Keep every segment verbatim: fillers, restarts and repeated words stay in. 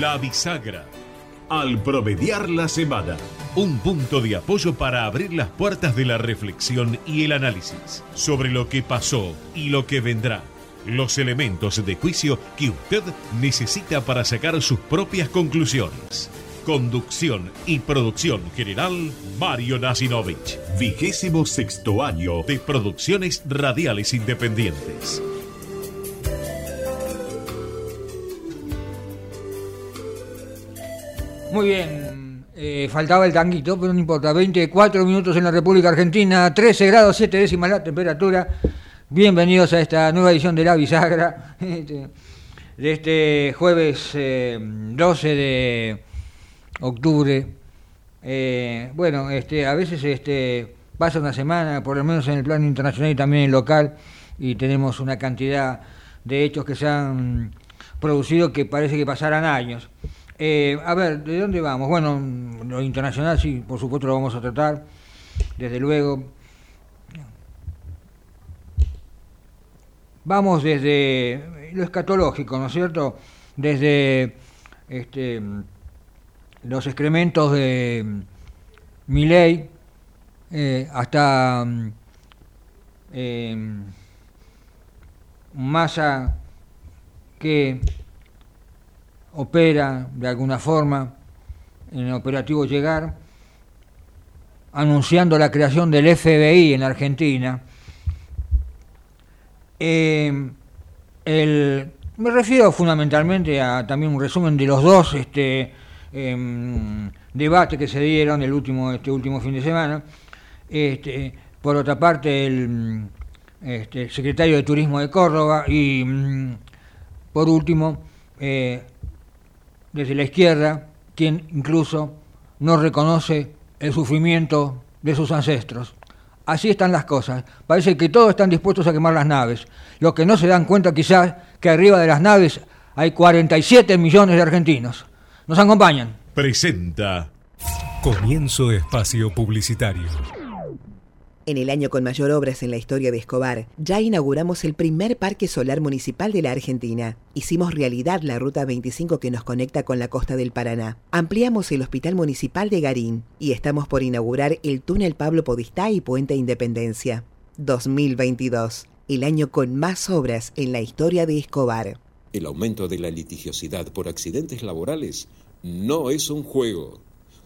La Bisagra. Al promediar la semana, un punto de apoyo para abrir las puertas de la reflexión y el análisis sobre lo que pasó y lo que vendrá. Los elementos de juicio que usted necesita para sacar sus propias conclusiones. Conducción y producción general, Mario Nacinovich. Vigésimo sexto año de Producciones Radiales Independientes. Muy bien, eh, faltaba el tanguito, pero no importa. veinticuatro minutos en la República Argentina, trece grados siete décimas la temperatura. Bienvenidos a esta nueva edición de La Bisagra, este, de este jueves eh, doce de octubre. Eh, bueno, este, a veces este, pasa una semana, por lo menos en el plano internacional y también en el local, y tenemos una cantidad de hechos que se han producido que parece que pasaran años. Eh, a ver, ¿de dónde vamos? Bueno, lo internacional sí, por supuesto lo vamos a tratar, desde luego. Vamos desde lo escatológico, ¿no es cierto? Desde este, los excrementos de Milei eh, hasta eh, Masa que opera de alguna forma en el operativo Llegar, anunciando la creación del F B I en la Argentina. Eh, el, me refiero fundamentalmente a también un resumen de los dos este, eh, debates que se dieron el último, este último fin de semana. Este, por otra parte, el, este, el secretario de Turismo de Córdoba y, por último, eh, desde la izquierda, quien incluso no reconoce el sufrimiento de sus ancestros. Así están las cosas. Parece que todos están dispuestos a quemar las naves. Los que no se dan cuenta quizás que arriba de las naves hay cuarenta y siete millones de argentinos. Nos acompañan. Presenta. Comienzo espacio publicitario. En el año con mayor obras en la historia de Escobar, ya inauguramos el primer parque solar municipal de la Argentina. Hicimos realidad la Ruta veinticinco que nos conecta con la costa del Paraná. Ampliamos el Hospital Municipal de Garín y estamos por inaugurar el túnel Pablo Podestá y Puente Independencia. dos mil veintidós, el año con más obras en la historia de Escobar. El aumento de la litigiosidad por accidentes laborales no es un juego.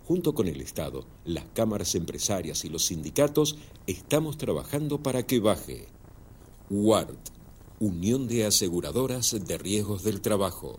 Junto con el Estado, las cámaras empresarias y los sindicatos, estamos trabajando para que baje. U A R T, Unión de Aseguradoras de Riesgos del Trabajo.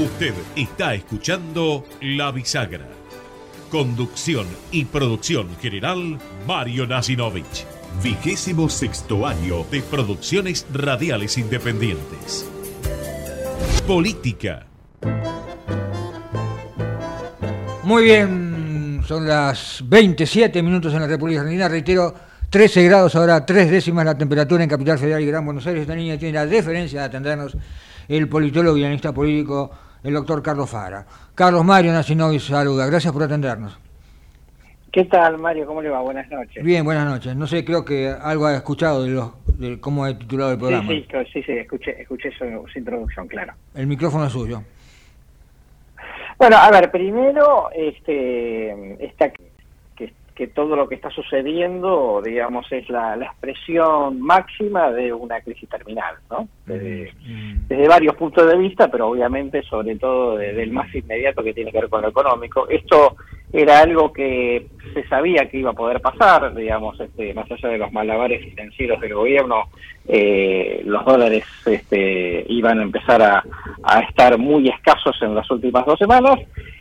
Usted está escuchando La Bisagra. Conducción y producción general, Mario Nacinovich. Vigésimo sexto año de Producciones Radiales Independientes. Política. Muy bien, son las veintisiete minutos en la República Argentina. Reitero, trece grados ahora, tres décimas la temperatura en Capital Federal y Gran Buenos Aires. Esta niña tiene la deferencia de atendernos el politólogo y analista político, el doctor Carlos Fara. Carlos Mario Nacinovich saluda, gracias por atendernos. ¿Qué tal, Mario? ¿Cómo le va? Buenas noches. Bien, buenas noches. No sé, creo que algo ha escuchado de, los, de cómo ha titulado el programa. Sí, sí, sí, sí escuché, escuché su, su introducción, claro. El micrófono es suyo. Bueno, a ver, primero, este, esta, que, que todo lo que está sucediendo, digamos, es la, la expresión máxima de una crisis terminal, ¿no? Desde, desde varios puntos de vista, pero obviamente sobre todo desde el más inmediato que tiene que ver con lo económico. Esto era algo que se sabía que iba a poder pasar, digamos, este, más allá de los malabares financieros del gobierno, eh, los dólares este, iban a empezar a, a estar muy escasos en las últimas dos semanas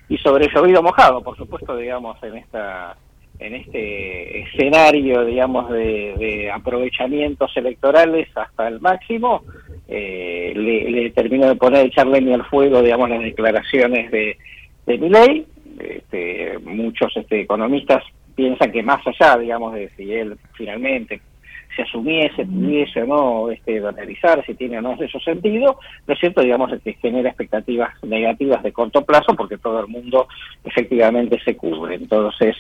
y sobre llovido mojado, por supuesto, digamos, en esta... en este escenario, digamos, de, de aprovechamientos electorales hasta el máximo, eh, le, le terminó de poner, echar leña al fuego, digamos, las declaraciones de, de Milei, este, muchos este, economistas piensan que más allá, digamos, de si él finalmente se asumiese, pudiese o no este, banalizar, si tiene o no ese sentido, lo cierto, digamos, es que genera expectativas negativas de corto plazo porque todo el mundo efectivamente se cubre. Entonces,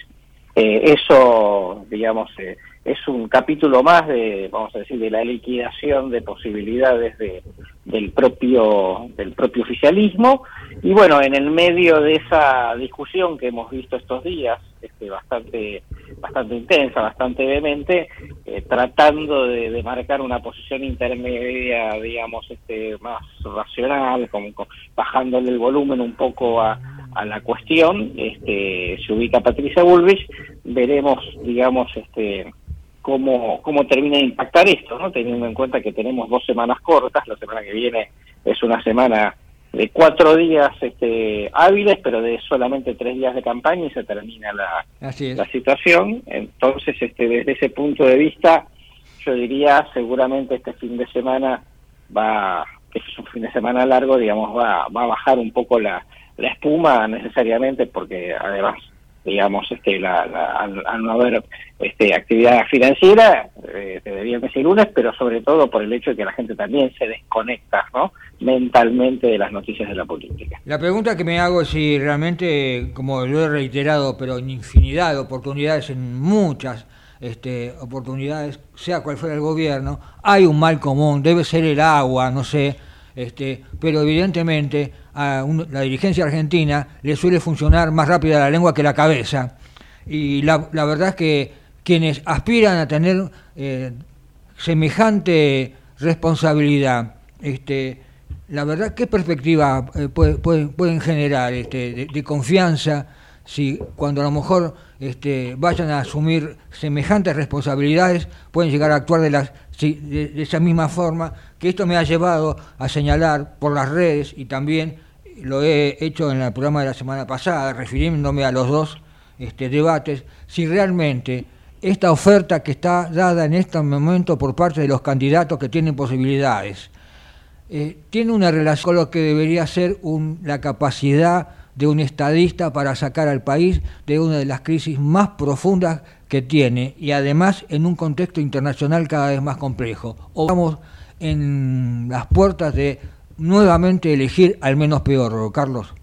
eh, eso, digamos, eh, es un capítulo más de, vamos a decir, de la liquidación de posibilidades de, del propio del propio oficialismo. Y bueno, en el medio de esa discusión que hemos visto estos días, este, bastante bastante intensa, bastante vehemente, eh, tratando de, de marcar una posición intermedia, digamos, este, más racional, como, como bajándole el volumen un poco a, a la cuestión, este, se ubica Patricia Bullrich. Veremos, digamos, este, cómo cómo termina de impactar esto, ¿no? Teniendo en cuenta que tenemos dos semanas cortas, la semana que viene es una semana de cuatro días este, hábiles, pero de solamente tres días de campaña y se termina la, la situación. Entonces, este, desde ese punto de vista, yo diría, seguramente este fin de semana va, que es un fin de semana largo, digamos, va, va a bajar un poco la, la espuma necesariamente, porque además, digamos, este, la, la, al, al no haber este, actividad financiera, eh, te debían decir lunes, pero sobre todo por el hecho de que la gente también se desconecta, ¿no?, mentalmente de las noticias de la política. La pregunta que me hago es si realmente, como lo he reiterado, pero en infinidad de oportunidades, en muchas este, oportunidades, sea cual fuera el gobierno, hay un mal común, debe ser el agua, no sé, este, pero evidentemente a un, la dirigencia argentina le suele funcionar más rápida la lengua que la cabeza, y la, la verdad es que quienes aspiran a tener eh, semejante responsabilidad, este, la verdad, ¿qué perspectiva eh, puede, puede, pueden generar este, de, de confianza si cuando a lo mejor este, vayan a asumir semejantes responsabilidades pueden llegar a actuar de las Sí, de, de esa misma forma? Que esto me ha llevado a señalar por las redes, y también lo he hecho en el programa de la semana pasada, refiriéndome a los dos este, debates, si realmente esta oferta que está dada en este momento por parte de los candidatos que tienen posibilidades, eh, tiene una relación con lo que debería ser un, la capacidad de un estadista para sacar al país de una de las crisis más profundas que tiene, y además en un contexto internacional cada vez más complejo. O estamos en las puertas de nuevamente elegir al menos peor, Carlos.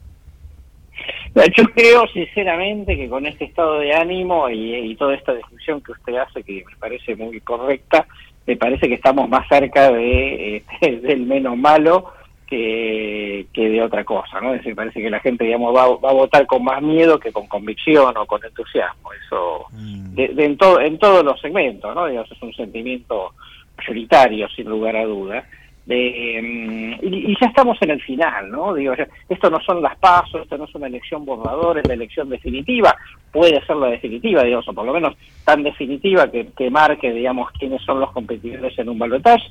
Yo creo sinceramente que con este estado de ánimo y, y toda esta discusión que usted hace, que me parece muy correcta, me parece que estamos más cerca de eh, del menos malo que, que de otra cosa, ¿no? Es decir, parece que la gente, digamos, va, va a votar con más miedo que con convicción o con entusiasmo. Eso de, de en, to, en todos los segmentos, ¿no? Digamos, es un sentimiento mayoritario, sin lugar a dudas. Eh, y, y ya estamos en el final, ¿no? Digo, ya, esto no son las PASO, esto no es una elección borradora, es la elección definitiva. Puede ser la definitiva, digamos, o por lo menos tan definitiva que, que marque, digamos, quiénes son los competidores en un balotaje.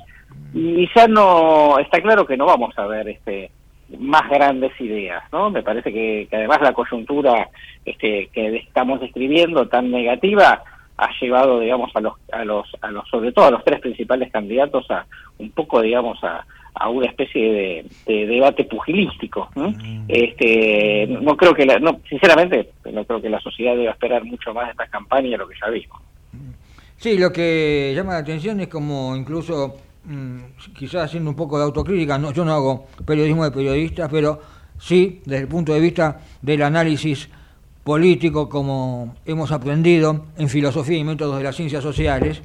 Y ya no, está claro que no vamos a ver este más grandes ideas, ¿no? Me parece que, que además la coyuntura este, que estamos describiendo tan negativa ha llevado, digamos, a los, a los, a los, sobre todo a los tres principales candidatos a un poco, digamos, a, a una especie de, de debate pugilístico, ¿no? Este, no creo que, la, no, sinceramente, no creo que la sociedad deba esperar mucho más de esta campaña de lo que ya vimos. Sí, lo que llama la atención es como incluso quizás haciendo un poco de autocrítica, no, yo no hago periodismo de periodistas, pero sí desde el punto de vista del análisis político, como hemos aprendido en filosofía y métodos de las ciencias sociales,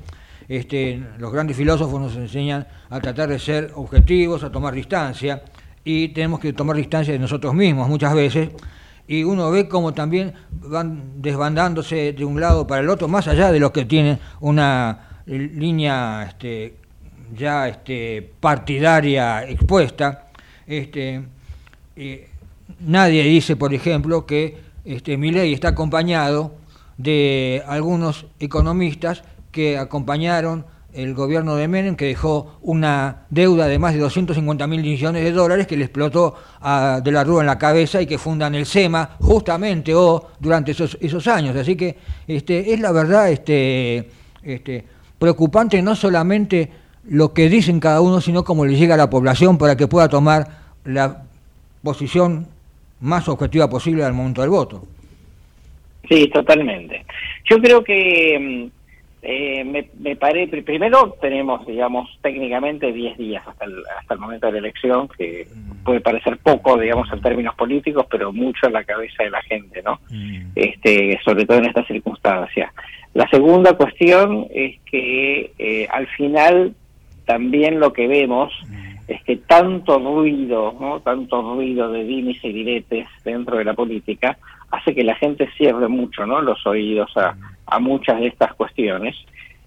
este, los grandes filósofos nos enseñan a tratar de ser objetivos, a tomar distancia, y tenemos que tomar distancia de nosotros mismos muchas veces, y uno ve como también van desbandándose de un lado para el otro, más allá de los que tienen una línea este, ya este, partidaria expuesta. Este, eh, nadie dice, por ejemplo, que este, Milei está acompañado de algunos economistas que acompañaron el gobierno de Menem, que dejó una deuda de más de doscientos cincuenta mil millones de dólares que le explotó a De la Rúa en la cabeza y que fundan el SEMA justamente o durante esos, esos años. Así que este, es la verdad este, este, preocupante no solamente lo que dicen cada uno, sino cómo le llega a la población para que pueda tomar la posición más objetiva posible al momento del voto. Sí, totalmente. Yo creo que eh, me, me paré, primero tenemos, digamos, técnicamente diez días hasta el, hasta el momento de la elección, que puede parecer poco, digamos, en términos políticos, pero mucho en la cabeza de la gente, ¿no? Mm. Este, sobre todo en estas circunstancias. La segunda cuestión es que eh, al final también lo que vemos es que tanto ruido, ¿no? Tanto ruido de dimes y diretes dentro de la política hace que la gente cierre mucho, ¿no? Los oídos a, a muchas de estas cuestiones.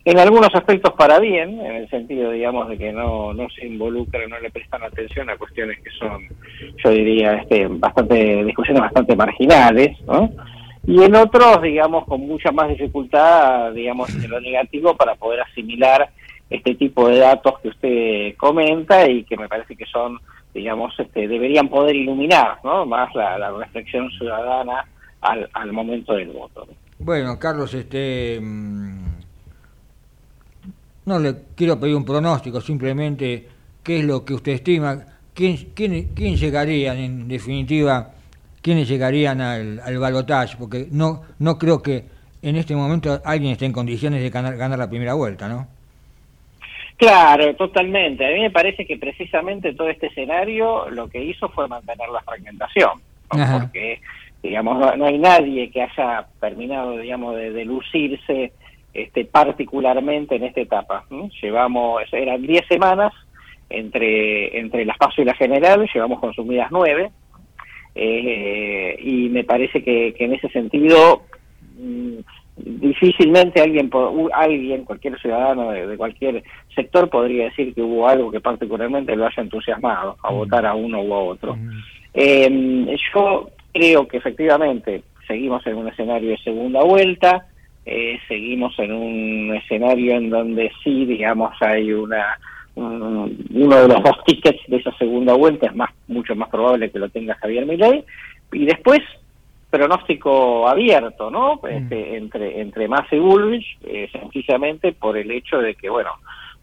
En algunos aspectos para bien, en el sentido, digamos, de que no, no se involucran, no le prestan atención a cuestiones que son, yo diría, este, bastante discusiones bastante marginales, ¿no? Y en otros, digamos, con mucha más dificultad, digamos, en lo negativo para poder asimilar este tipo de datos que usted comenta y que me parece que son, digamos, este, deberían poder iluminar, ¿no? Más la, la reflexión ciudadana al, al momento del voto. Bueno, Carlos, este no le quiero pedir un pronóstico, simplemente qué es lo que usted estima, quién quién, quién llegarían, en definitiva, quiénes llegarían al, al balotaje, porque no no creo que en este momento alguien esté en condiciones de ganar, ganar la primera vuelta, ¿no? Claro, totalmente. A mí me parece que precisamente todo este escenario lo que hizo fue mantener la fragmentación, ¿no? Porque, digamos, no, no hay nadie que haya terminado, digamos, de, de lucirse este, particularmente en esta etapa, ¿no? Llevamos, eran diez semanas entre entre las PASO y las generales, llevamos consumidas nueve, eh, y me parece que, que en ese sentido... Mmm, difícilmente alguien, alguien cualquier ciudadano de, de cualquier sector podría decir que hubo algo que particularmente lo haya entusiasmado a votar a uno u a otro. Eh, yo creo que efectivamente seguimos en un escenario de segunda vuelta, eh, seguimos en un escenario en donde sí, digamos, hay una un, uno de los dos tickets de esa segunda vuelta es más mucho más probable que lo tenga Javier Milei, y después pronóstico abierto, ¿no? Este, entre entre Masa y Bullrich, eh, sencillamente por el hecho de que, bueno,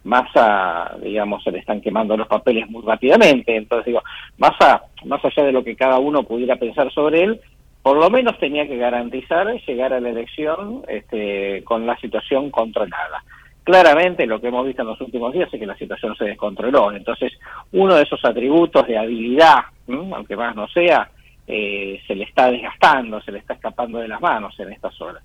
Masa, digamos, se le están quemando los papeles muy rápidamente, entonces digo, Masa, más allá de lo que cada uno pudiera pensar sobre él, por lo menos tenía que garantizar llegar a la elección este, con la situación controlada. Claramente lo que hemos visto en los últimos días es que la situación se descontroló, entonces uno de esos atributos de habilidad, ¿no? Aunque más no sea, Eh, se le está desgastando, se le está escapando de las manos en estas horas.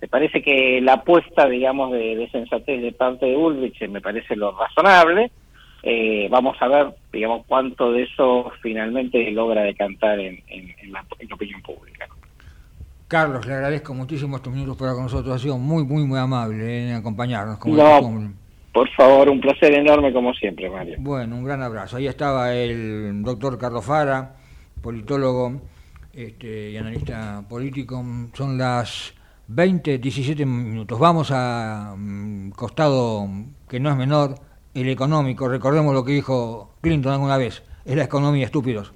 Me parece que la apuesta, digamos, de, de sensatez de parte de Bullrich me parece lo razonable. Eh, vamos a ver, digamos, cuánto de eso finalmente logra decantar en, en, en, la, en la opinión pública, ¿no? Carlos, le agradezco muchísimo estos minutos para con nosotros. Ha sido muy, muy, muy amable en acompañarnos. Como no, como... por favor, un placer enorme como siempre, Mario. Bueno, un gran abrazo. Ahí estaba el doctor Carlos Fara, politólogo este, y analista político. Son las veinte, diecisiete minutos. Vamos a um, costado que no es menor, el económico. Recordemos lo que dijo Clinton alguna vez: es la economía, estúpidos.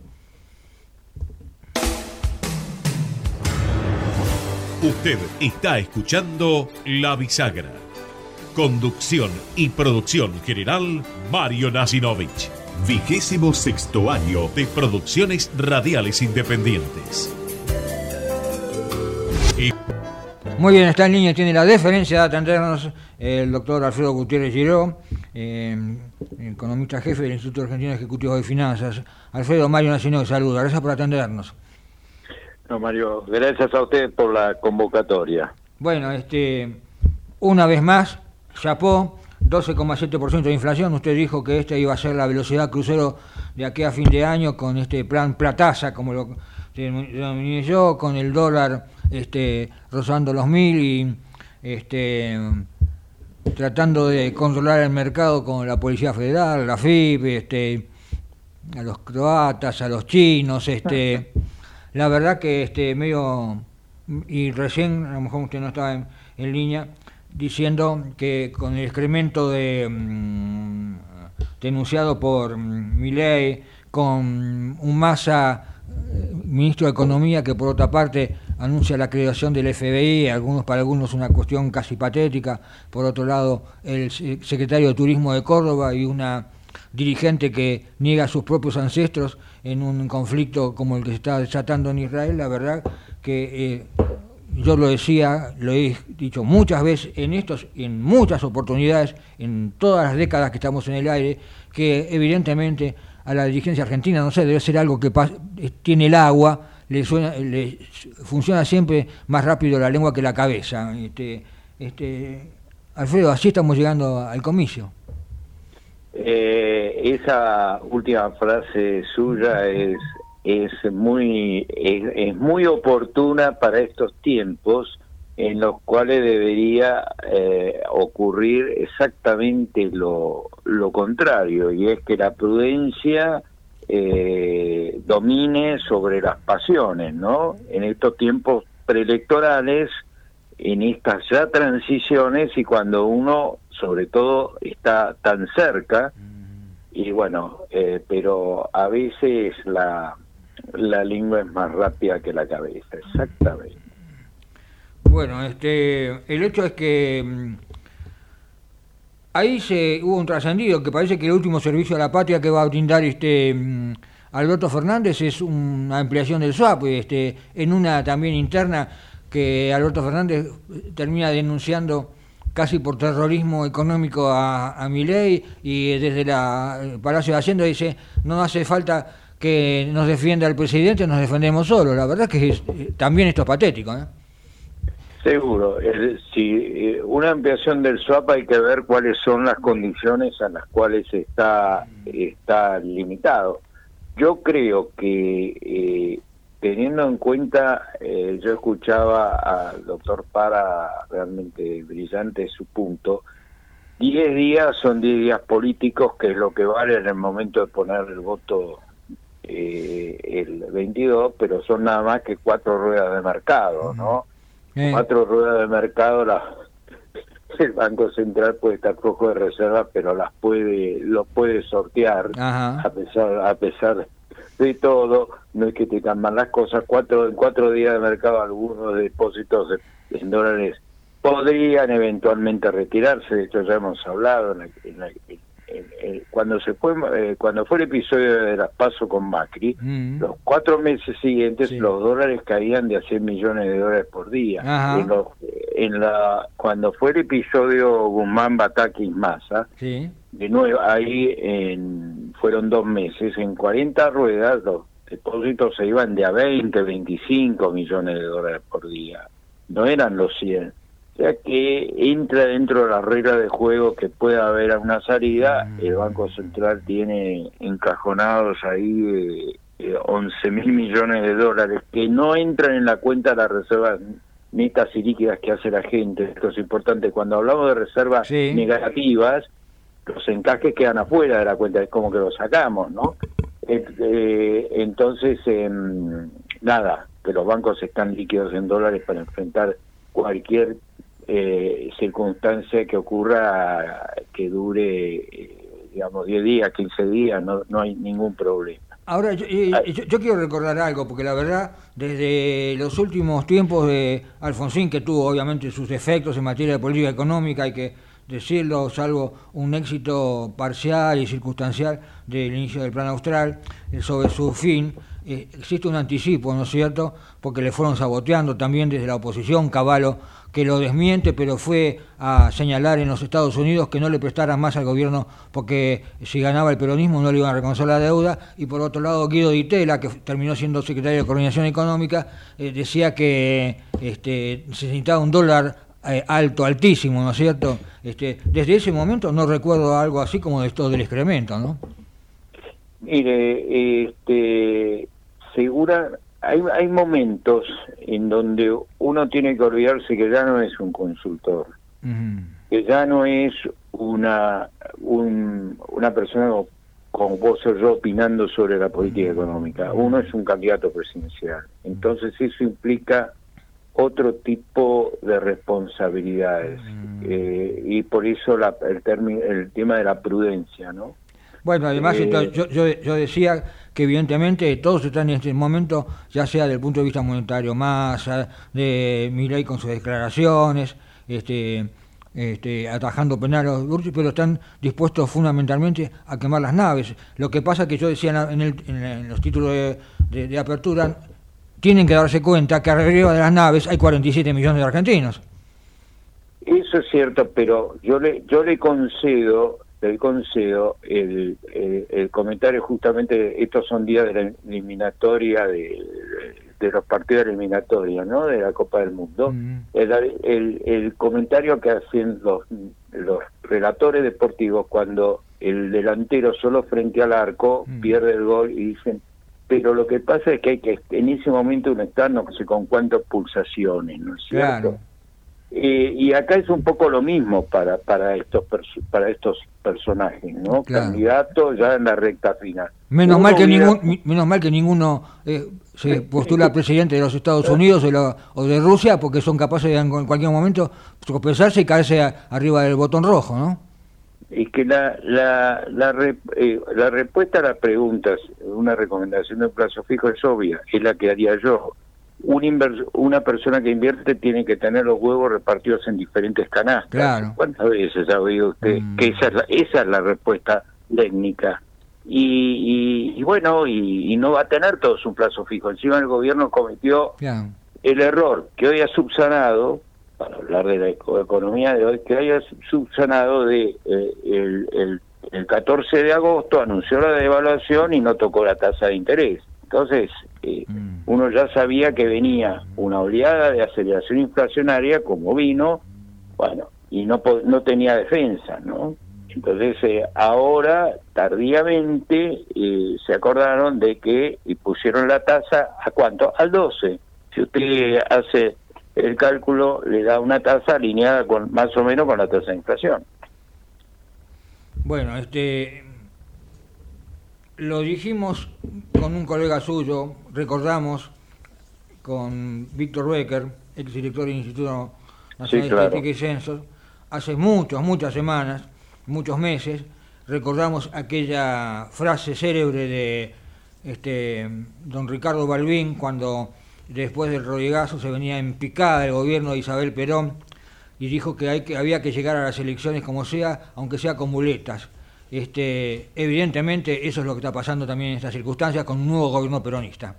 Usted está escuchando La Bisagra. Conducción y producción general, Mario Nacinovich. Vigésimo sexto año de Producciones Radiales Independientes. Y... Muy bien, está en línea, tiene la deferencia de atendernos el doctor Alfredo Gutiérrez Giró, eh, economista jefe del Instituto Argentino de Ejecutivos de Finanzas. Alfredo, Mario Nacinovich saluda, gracias por atendernos. No, Mario, gracias a usted por la convocatoria. Bueno, este, una vez más, chapó. doce coma siete por ciento de inflación, usted dijo que esta iba a ser la velocidad crucero de aquí a fin de año con este plan Plataza, como lo denominé yo, con el dólar este, rozando los mil y este, tratando de controlar el mercado con la Policía Federal, la F I P, este, a los croatas, a los chinos, este, la verdad que este medio, y recién, a lo mejor usted no estaba en, en línea, diciendo que con el excremento de, mmm, denunciado por Milei, con un Masa, eh, ministro de Economía, que por otra parte anuncia la creación del F B I, algunos para algunos una cuestión casi patética, por otro lado el secretario de Turismo de Córdoba y una dirigente que niega a sus propios ancestros en un conflicto como el que se está desatando en Israel, la verdad que... Eh, yo lo decía, lo he dicho muchas veces, en estos, en muchas oportunidades, en todas las décadas que estamos en el aire, que evidentemente a la dirigencia argentina, no sé, debe ser algo que pasa, tiene el agua, le, suena, le funciona siempre más rápido la lengua que la cabeza. Este, este, Alfredo, así estamos llegando al comicio. Eh, esa última frase suya es es muy es, es muy oportuna para estos tiempos en los cuales debería eh, ocurrir exactamente lo, lo contrario, y es que la prudencia eh, domine sobre las pasiones, ¿no? En estos tiempos preelectorales, en estas ya transiciones, y cuando uno sobre todo está tan cerca, y bueno, eh, pero a veces la la lengua es más rápida que la cabeza, exactamente. Bueno, este, el hecho es que ahí se hubo un trascendido que parece que el último servicio a la patria que va a brindar este Alberto Fernández es una ampliación del S W A P, este, en una también interna que Alberto Fernández termina denunciando casi por terrorismo económico a, a Milei, y desde la, el Palacio de Hacienda dice: no hace falta que nos defienda el presidente, nos defendemos solos. La verdad que es, también esto es patético, ¿eh? Seguro. Si una ampliación del S W A P, hay que ver cuáles son las condiciones a las cuales está, está limitado. Yo creo que, eh, teniendo en cuenta, eh, yo escuchaba al doctor Fara, realmente brillante su punto, diez días son diez días políticos, que es lo que vale en el momento de poner el voto eh, el veintidós, pero son nada más que cuatro ruedas de mercado, ¿no? Eh. Cuatro ruedas de mercado, la, el Banco Central puede estar flojo de reservas, pero las puede, los puede sortear. Ajá. a pesar a pesar de de todo, no es que te cambian las cosas. Cuatro, en cuatro días de mercado, algunos depósitos de, en dólares podrían eventualmente retirarse. De hecho, ya hemos hablado en la, en la, en, en, cuando se fue eh, cuando fue el episodio de las PASO con Macri, mm-hmm. los cuatro meses siguientes, sí. los dólares caían de a cien millones de dólares por día. En los, en la, cuando fue el episodio Guzmán, Batakis, Masa, sí. de nuevo ahí en, fueron dos meses, en cuarenta ruedas los depósitos se iban de a veinte, veinticinco millones de dólares por día, no eran los cien, o sea que entra dentro de las reglas de juego que pueda haber una salida. mm. El Banco Central tiene encajonados ahí eh, eh, once mil millones de dólares que no entran en la cuenta de las reservas netas y líquidas que hace la gente. Esto es importante, cuando hablamos de reservas sí. negativas, los encajes quedan afuera de la cuenta, es como que los sacamos, ¿no? Eh, entonces, eh, nada, que los bancos están líquidos en dólares para enfrentar cualquier eh, circunstancia que ocurra, que dure, eh, digamos, diez días, quince días, no, no hay ningún problema. Ahora, yo, yo, yo quiero recordar algo, porque la verdad, desde los últimos tiempos de Alfonsín, que tuvo obviamente sus defectos en materia de política económica, y que decirlo, salvo un éxito parcial y circunstancial del inicio del Plan Austral, sobre su fin, eh, existe un anticipo, ¿no es cierto?, porque le fueron saboteando también desde la oposición. Cavallo, que lo desmiente, pero fue a señalar en los Estados Unidos que no le prestaran más al gobierno porque si ganaba el peronismo no le iban a reconocer la deuda, y por otro lado Guido Di Tella, que terminó siendo secretario de Coordinación Económica, eh, decía que este, se necesitaba un dólar alto, altísimo, ¿no es cierto? Este, desde ese momento no recuerdo algo así como de esto del excremento, ¿no? Mire, este, segura, hay, hay momentos en donde uno tiene que olvidarse que ya no es un consultor, uh-huh. que ya no es una un, una persona como vos o yo opinando sobre la política uh-huh. económica. Uno es un candidato presidencial, entonces eso implica otro tipo de responsabilidades, mm. eh, y por eso la, el, termi- el tema de la prudencia, ¿no? Bueno, además eh, esto, yo, yo, yo decía que evidentemente todos están en este momento, ya sea del punto de vista monetario, Massa, de Milei con sus declaraciones, este, este, atajando penales, pero están dispuestos fundamentalmente a quemar las naves. Lo que pasa que yo decía en, el, en los títulos de, de, de apertura, tienen que darse cuenta que arriba de las naves hay cuarenta y siete millones de argentinos. Eso es cierto, pero yo le yo le concedo, le concedo el, el, el comentario. Justamente estos son días de la eliminatoria, de, de los partidos eliminatorios, ¿no?, de la Copa del Mundo. Mm. El, el, el comentario que hacen los, los relatores deportivos cuando el delantero solo frente al arco mm. pierde el gol y dicen... Pero lo que pasa es que hay que, en ese momento uno está no sé con cuántas pulsaciones, ¿no es cierto? Claro. Eh, y acá es un poco lo mismo para para estos perso- para estos personajes, ¿no? Claro. Candidatos ya en la recta final. Menos uno mal que hubiera... ningún menos mal que ninguno eh, se postula presidente de los Estados Unidos o, la, o de Rusia, porque son capaces de en cualquier momento tropezarse y caerse a, arriba del botón rojo, ¿no? Es que la la la, re, eh, la respuesta a las preguntas, una recomendación de un plazo fijo es obvia, es la que haría yo. Un invers- una persona que invierte tiene que tener los huevos repartidos en diferentes canastas. Claro. ¿Cuántas veces ha oído usted mm. que esa es la, esa es la respuesta técnica? Y, y, y bueno, y, y no va a tener todo su plazo fijo. Encima el gobierno cometió yeah. el error que hoy ha subsanado, para hablar de la economía de hoy, que haya subsanado de eh, el, el, el catorce de agosto, anunció la devaluación y no tocó la tasa de interés. Entonces, eh, mm. uno ya sabía que venía una oleada de aceleración inflacionaria, como vino, bueno, y no no tenía defensa, ¿no? Entonces, eh, ahora, tardíamente, eh, se acordaron de que y pusieron la tasa, ¿a cuánto? Al doce. Si usted hace... el cálculo le da una tasa alineada con más o menos con la tasa de inflación. Bueno, este lo dijimos con un colega suyo, recordamos con Víctor Becker, exdirector del Instituto Nacional sí, claro. de Estadística y Censos, hace muchas, muchas semanas, muchos meses, recordamos aquella frase célebre de este don Ricardo Balbín cuando... después del rodigazo se venía en picada el gobierno de Isabel Perón y dijo que, hay que había que llegar a las elecciones como sea, aunque sea con muletas. Este, evidentemente eso es lo que está pasando también en estas circunstancias con un nuevo gobierno peronista.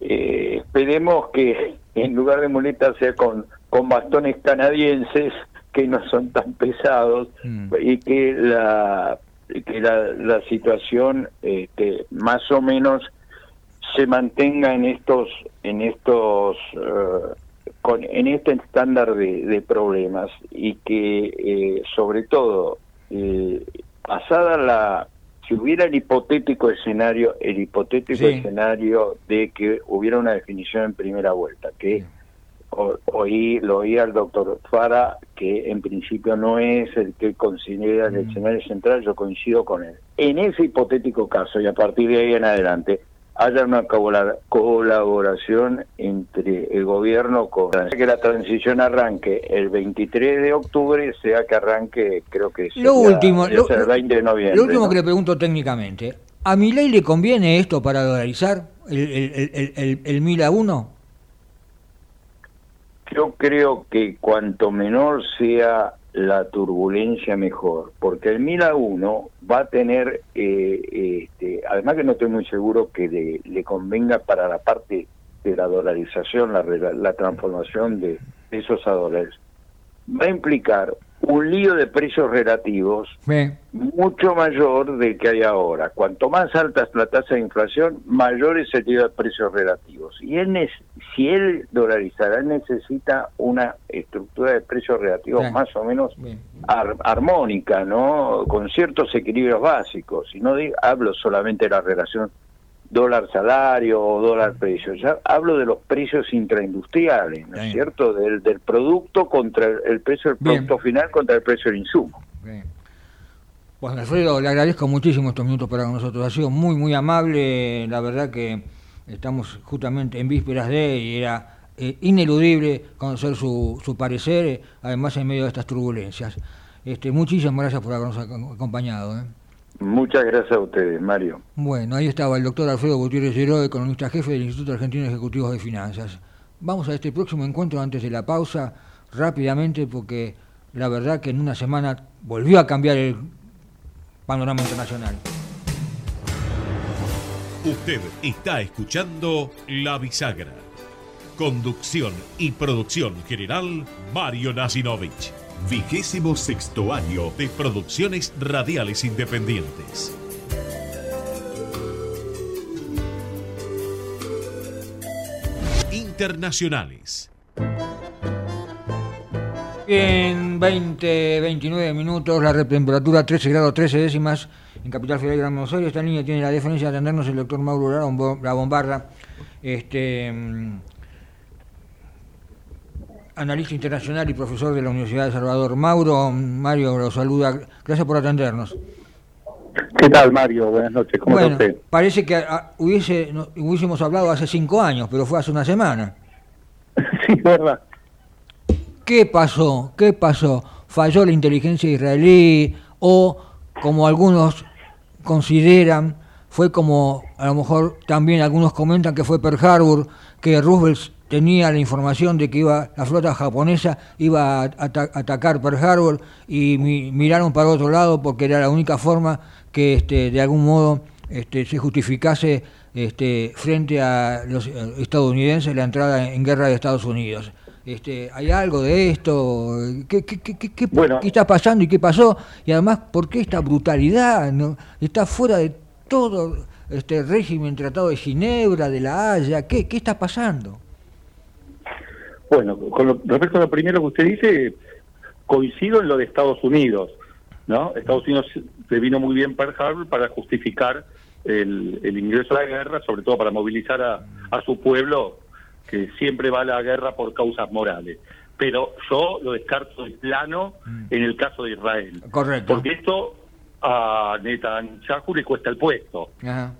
Eh, esperemos que en lugar de muletas sea con, con bastones canadienses que no son tan pesados mm. y que la, que la, la situación este, más o menos... se mantenga en estos en estos uh, con en este estándar de, de problemas y que eh, sobre todo eh, pasada la si hubiera el hipotético escenario el hipotético sí. escenario de que hubiera una definición en primera vuelta que sí. o, oí lo oí al doctor Fara, que en principio no es el que considera mm. el escenario central. Yo coincido con él en ese hipotético caso, y a partir de ahí en adelante haya una colaboración entre el gobierno con... que la transición arranque el veintitrés de octubre, sea que arranque, creo que... Sea, lo último, lo, el veinte de noviembre, lo último, ¿no?, que le pregunto técnicamente, ¿a Milei le conviene esto para dolarizar el, el, el, el, el mil a uno? Yo creo que cuanto menor sea la turbulencia, mejor, porque el mil a uno va a tener eh, este, además que no estoy muy seguro que le, le convenga para la parte de la dolarización, la, la transformación de esos a dólares, va a implicar un lío de precios relativos Bien. mucho mayor del que hay ahora. Cuanto más alta es la tasa de inflación, mayor es el lío de precios relativos. Y él ne- si él dolarizará, él necesita una estructura de precios relativos Bien. más o menos ar- armónica, ¿no?, con ciertos equilibrios básicos. Y no de- hablo solamente de la relación dólar-salario o dólar-precio, ya hablo de los precios intraindustriales, ¿no es cierto?, del, del producto contra el, el precio del producto Bien. final contra el precio del insumo. Bien. Bueno, Alfredo, le agradezco muchísimo estos minutos para nosotros, ha sido muy, muy amable, la verdad que estamos justamente en vísperas de, y era eh, ineludible conocer su, su parecer, eh, además en medio de estas turbulencias. Este, muchísimas gracias por habernos acompañado, ¿eh? Muchas gracias a ustedes, Mario. Bueno, ahí estaba el doctor Alfredo Gutiérrez Giró, economista jefe del Instituto Argentino de Ejecutivos de Finanzas. Vamos a este próximo encuentro antes de la pausa, rápidamente, porque la verdad que en una semana volvió a cambiar el panorama internacional. Usted está escuchando La Bisagra. Conducción y producción general, Mario Nacinovich. Vigésimo sexto año de Producciones Radiales Independientes. Internacionales. En veinte, veintinueve minutos, la temperatura trece grados trece décimas en Capital Federal de Gran Buenos Aires. Esta niña tiene la deferencia de atendernos el doctor Mauro La Bombarda, este, analista internacional y profesor de la Universidad del Salvador. Mauro, Mario lo saluda, gracias por atendernos. ¿Qué tal, Mario? Buenas noches, ¿cómo está usted? Bueno, parece que a, hubiese, no, hubiésemos hablado hace cinco años, pero fue hace una semana. Sí, verdad. ¿Qué pasó? ¿Qué pasó? ¿Falló la inteligencia israelí? ¿O, como algunos consideran, fue como, a lo mejor también algunos comentan que fue Pearl Harbor, que Roosevelt tenía la información de que iba la flota japonesa iba a ata- atacar Pearl Harbor y mi- miraron para otro lado porque era la única forma que este, de algún modo este, se justificase este, frente a los estadounidenses la entrada en guerra de Estados Unidos? Este, ¿Hay algo de esto? ¿Qué, qué, qué, qué, bueno. ¿Qué está pasando y qué pasó? Y además, ¿por qué esta brutalidad? ¿No? Está fuera de todo este régimen tratado de Ginebra, de La Haya. ¿Qué, qué está pasando? Bueno, con lo, respecto a lo primero que usted dice, coincido en lo de Estados Unidos, ¿no? Estados Unidos le vino muy bien Pearl Harbor para justificar el, el ingreso a la guerra, sobre todo para movilizar a, a su pueblo, que siempre va a la guerra por causas morales. Pero yo lo descarto de plano en el caso de Israel. Correcto. Porque esto a Netanyahu le cuesta el puesto. Ajá.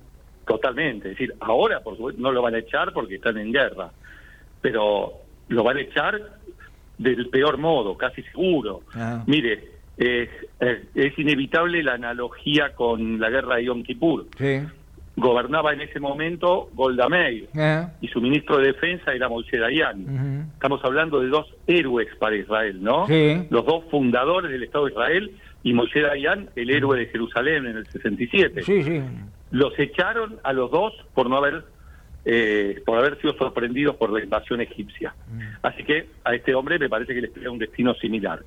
Totalmente. Es decir, ahora, por supuesto, no lo van a echar porque están en guerra. Pero lo van a echar del peor modo, casi seguro. Ah. Mire, eh, eh, es inevitable la analogía con la guerra de Yom Kippur. Sí. Gobernaba en ese momento Golda Meir, ah. y su ministro de defensa era Moshe Dayan. Uh-huh. Estamos hablando de dos héroes para Israel, ¿no? Sí. Los dos fundadores del Estado de Israel, y Moshe Dayan, el héroe de Jerusalén en el sesenta y siete. Sí, sí. Los echaron a los dos por no haber... Eh, por haber sido sorprendidos por la invasión egipcia. Así que a este hombre me parece que le espera un destino similar.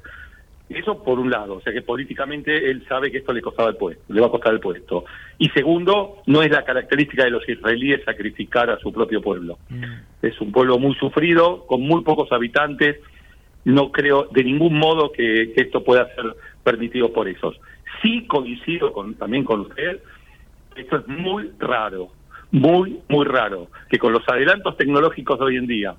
Eso por un lado, o sea que políticamente él sabe que esto le costaba el puesto, le va a costar el puesto. Y segundo, no es la característica de los israelíes sacrificar a su propio pueblo. Mm. Es un pueblo muy sufrido, con muy pocos habitantes. No creo de ningún modo que, que esto pueda ser permitido por esos. Sí coincido con, también con usted, esto es muy raro. Muy, muy raro, que con los adelantos tecnológicos de hoy en día,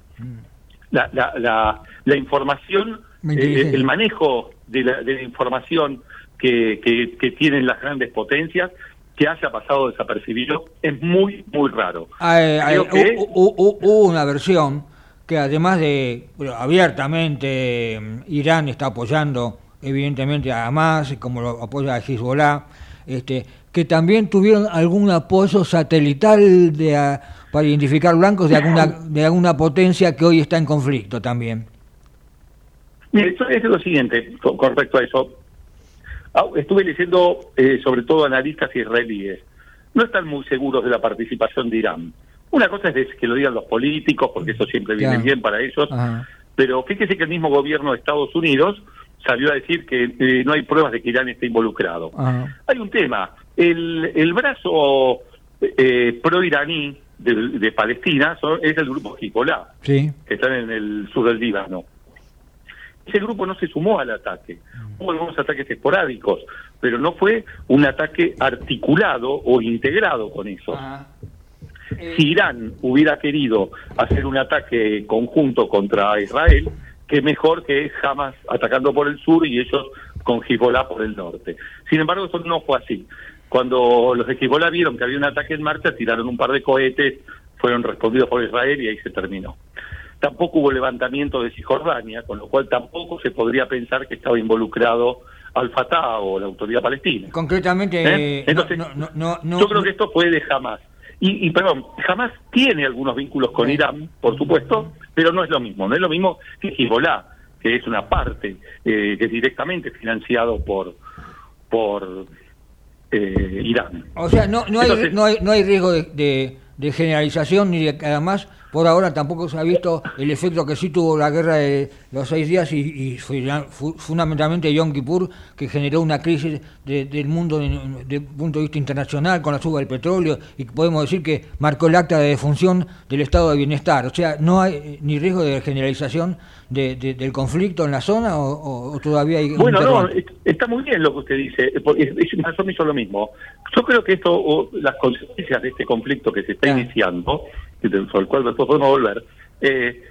la, la, la, la información, eh, el manejo de la, de la información que, que, que tienen las grandes potencias, que haya pasado desapercibido, es muy, muy raro. Ay, ay, que... Hubo una versión que además de, bueno, abiertamente Irán está apoyando evidentemente a Hamas, como lo apoya a Hezbollah, este, que también tuvieron algún apoyo satelital de a, para identificar blancos de alguna de alguna potencia que hoy está en conflicto también. Mire, esto es lo siguiente, con respecto a eso. Estuve leyendo eh, sobre todo analistas israelíes. No están muy seguros de la participación de Irán. Una cosa es que lo digan los políticos, porque eso siempre viene claro. bien para ellos. Ajá. Pero fíjese que el mismo gobierno de Estados Unidos salió a decir que eh, no hay pruebas de que Irán esté involucrado. Ajá. Hay un tema. El, el brazo eh, pro-iraní de, de Palestina son, es el grupo Hezbollah, sí. que están en el sur del Líbano. Ese grupo no se sumó al ataque. Hubo algunos ataques esporádicos, pero no fue un ataque articulado o integrado con eso. Ah. Eh. Si Irán hubiera querido hacer un ataque conjunto contra Israel, qué mejor que Hamas atacando por el sur y ellos con Hezbollah por el norte. Sin embargo, eso no fue así. Cuando los de Hezbollah vieron que había un ataque en marcha, tiraron un par de cohetes, fueron respondidos por Israel y ahí se terminó. Tampoco hubo levantamiento de Cisjordania, con lo cual tampoco se podría pensar que estaba involucrado Al-Fatah o la autoridad palestina. Concretamente, ¿Eh? Entonces, no, no, no, no, yo creo que esto fue de Hamas. Y, y perdón, Hamas tiene algunos vínculos con Irán, por supuesto, pero no es lo mismo. No es lo mismo que Hezbollah, que es una parte eh, que es directamente financiado por... por eh, Irán. O sea, no, no, Entonces, hay, no, hay, no hay riesgo de, de, de generalización, ni de que además por ahora tampoco se ha visto el efecto que sí tuvo la guerra de los seis días y, y fu, fundamentalmente Yom Kippur, que generó una crisis de, del mundo desde el punto de vista internacional con la suba del petróleo y podemos decir que marcó el acta de defunción del estado de bienestar. O sea, ¿no hay ni riesgo de generalización de, de, del conflicto en la zona o, o todavía hay...? Bueno, no, está muy bien lo que usted dice, porque yo me hizo lo mismo. Yo creo que esto, o las consecuencias de este conflicto que se está ah. iniciando, sobre el cual después podemos volver, eh,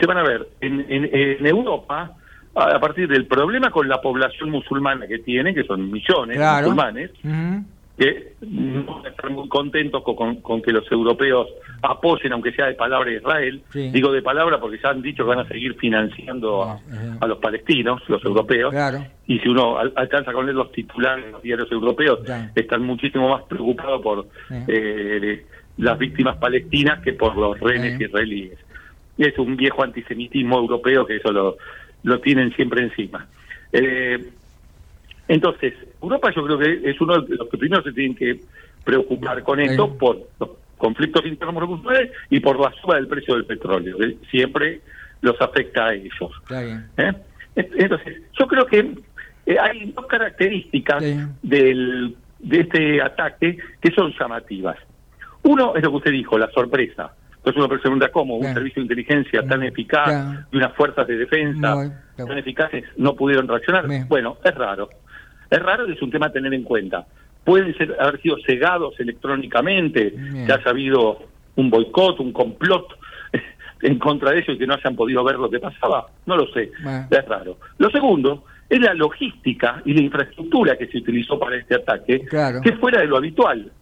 se van a ver en, en, en Europa a, a partir del problema con la población musulmana que tiene, que son millones claro. de musulmanes, uh-huh. que no van a estar muy contentos con, con, con que los europeos apoyen, aunque sea de palabra, a Israel. Sí. Digo de palabra porque ya han dicho que van a seguir financiando a, uh-huh. a los palestinos, los europeos, claro. y si uno al, alcanza con él los titulares de los diarios europeos, claro. están muchísimo más preocupados por... Uh-huh. Eh, las víctimas palestinas que por los rehenes sí. israelíes. Es un viejo antisemitismo europeo que eso lo, lo tienen siempre encima. Eh, entonces, Europa yo creo que es uno de los que primero se tienen que preocupar con esto sí. por los conflictos internos culturales y por la suba del precio del petróleo, que siempre los afecta a ellos. Sí. ¿Eh? Entonces, yo creo que hay dos características sí. del, de este ataque que son llamativas. Uno es lo que usted dijo, la sorpresa. Entonces uno pregunta cómo un Bien. servicio de inteligencia tan eficaz Bien. y unas fuerzas de defensa no, no. tan eficaces no pudieron reaccionar. Bien. Bueno, es raro. Es raro y es un tema a tener en cuenta. Pueden ser, haber sido cegados electrónicamente, Bien. que haya habido un boicot, un complot en contra de ellos y que no hayan podido ver lo que pasaba. No lo sé. Bien. Es raro. Lo segundo es la logística y la infraestructura que se utilizó para este ataque, claro. que es fuera de lo habitual.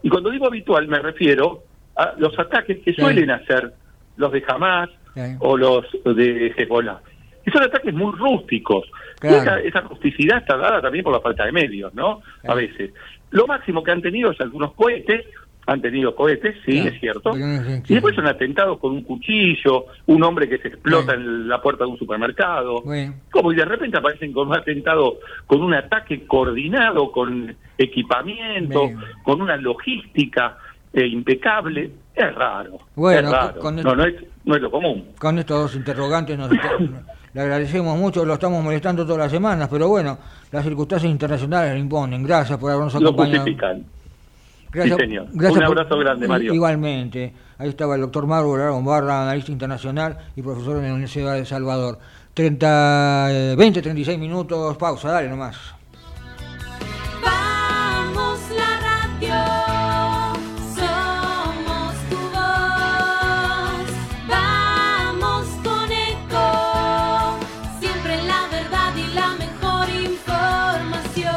Y cuando digo habitual me refiero a los ataques que sí. suelen hacer los de Hamas sí. o los de Hezbollah. Y son ataques muy rústicos. Claro. Y esa, esa rusticidad está dada también por la falta de medios, ¿no? Sí. A veces. Lo máximo que han tenido es algunos cohetes. Han tenido cohetes, sí, sí. es cierto. Sí. Y después son atentados con un cuchillo, un hombre que se explota sí. en la puerta de un supermercado. Sí. Como y de repente aparecen con un atentado, con un ataque coordinado, con equipamiento, sí. con una logística eh, impecable. Es raro. Bueno, es raro. Con, con no, no, es, no es lo común. Con estos dos interrogantes nos... Le agradecemos mucho, lo estamos molestando todas las semanas, pero bueno, las circunstancias internacionales lo imponen. Gracias por habernos acompañado. Gracias, sí, señor. Gracias. Un abrazo por, grande, Mario. Igualmente. Ahí estaba el doctor Mauro La Bombarda, analista internacional y profesor en la Universidad del Salvador. treinta, veinte, treinta y seis minutos. Pausa, dale nomás. Vamos la radio, somos tu voz. Vamos con eco, siempre la verdad y la mejor información.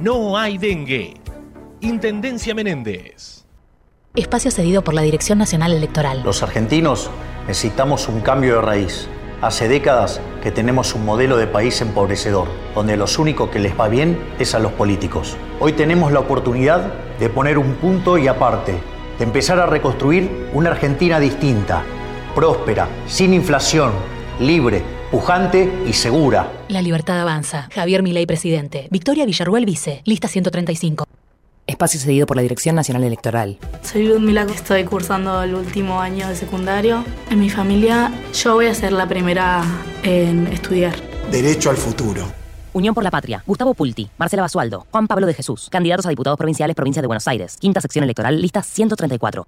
no hay dengue. Intendencia Menéndez. Espacio cedido por la Dirección Nacional Electoral. Los argentinos necesitamos un cambio de raíz. Hace décadas que tenemos un modelo de país empobrecedor, donde los únicos que les va bien es a los políticos. Hoy tenemos la oportunidad de poner un punto y aparte, de empezar a reconstruir una Argentina distinta, próspera, sin inflación, libre, pujante y segura. La libertad avanza. Javier Milei, presidente. Victoria Villarruel, vice. Lista ciento treinta y cinco. Espacio cedido por la Dirección Nacional Electoral. Soy Ludmila, estoy cursando el último año de secundario. En mi familia, yo voy a ser la primera en estudiar. Derecho al futuro. Unión por la Patria, Gustavo Pulti, Marcela Basualdo, Juan Pablo de Jesús, candidatos a diputados provinciales, provincia de Buenos Aires, quinta sección electoral, lista ciento treinta y cuatro.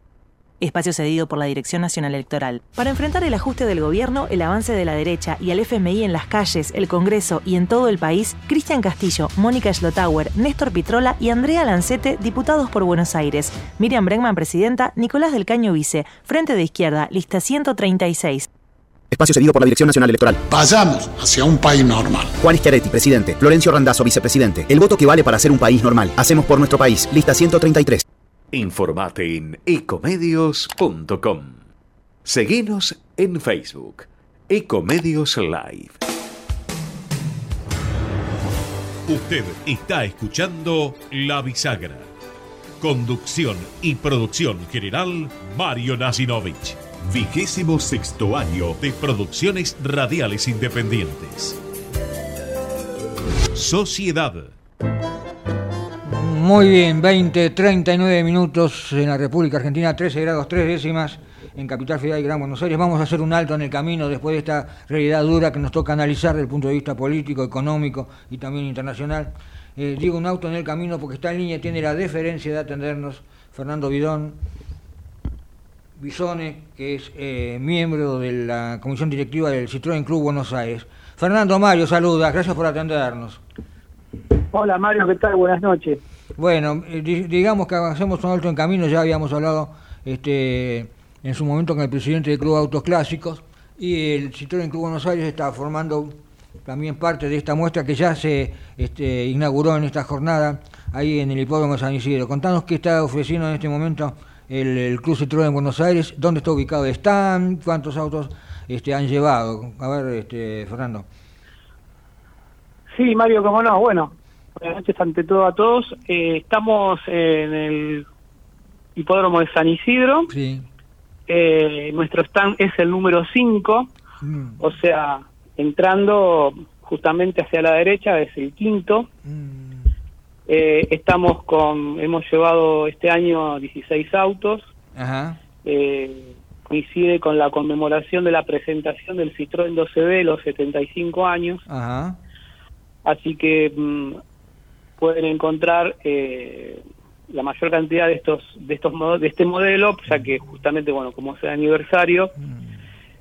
Espacio cedido por la Dirección Nacional Electoral. Para enfrentar el ajuste del gobierno, el avance de la derecha y al F M I en las calles, el Congreso y en todo el país, Cristian Castillo, Mónica Schlotauer, Néstor Pitrola y Andrea Lancete, diputados por Buenos Aires. Miriam Bregman, presidenta, Nicolás del Caño, vice. Frente de Izquierda, lista ciento treinta y seis. Espacio cedido por la Dirección Nacional Electoral. Vayamos hacia un país normal. Juan Schiaretti, presidente. Florencio Randazzo, vicepresidente. El voto que vale para ser un país normal. Hacemos por nuestro país. Lista ciento treinta y tres. Informate en ecomedios punto com. Seguinos en Facebook. Ecomedios Live. Usted está escuchando La Bisagra. Conducción y producción general, Mario Nacinovich. Vigésimo sexto año de Producciones Radiales Independientes. Sociedad. Muy bien, veinte, treinta y nueve minutos en la República Argentina, trece grados tres décimas en Capital Federal y Gran Buenos Aires. Vamos a hacer un alto en el camino después de esta realidad dura que nos toca analizar desde el punto de vista político, económico y también internacional. Eh, digo un alto en el camino porque está en línea, tiene la deferencia de atendernos Fernando Bidón, Bisone, que es eh, miembro de la Comisión Directiva del Citroën Club Buenos Aires. Fernando, Mario, saluda, gracias por atendernos. Hola Mario, ¿qué tal? Buenas noches. Bueno, digamos que hacemos un alto en camino, ya habíamos hablado este, en su momento con el presidente del Club Autos Clásicos, y el Citroën Club Buenos Aires está formando también parte de esta muestra que ya se este, inauguró en esta jornada ahí en el Hipódromo San Isidro. Contanos qué está ofreciendo en este momento el, el Club Citroën en Buenos Aires, dónde está ubicado el stand, cuántos autos este, han llevado. A ver, este, Fernando. Sí, Mario, cómo no, bueno. Buenas noches ante todo a todos. Eh, estamos en el hipódromo de San Isidro. Sí. Eh, nuestro stand es el número cinco, mm. o sea, entrando justamente hacia la derecha es el quinto. Mm. Eh, estamos con, hemos llevado este año dieciséis autos. Ajá. Eh, coincide con la conmemoración de la presentación del Citroën dos C V, los setenta y cinco años. Ajá. Así que Mmm, pueden encontrar eh, la mayor cantidad de estos de estos de este modelo, ya que justamente, bueno, como es el aniversario,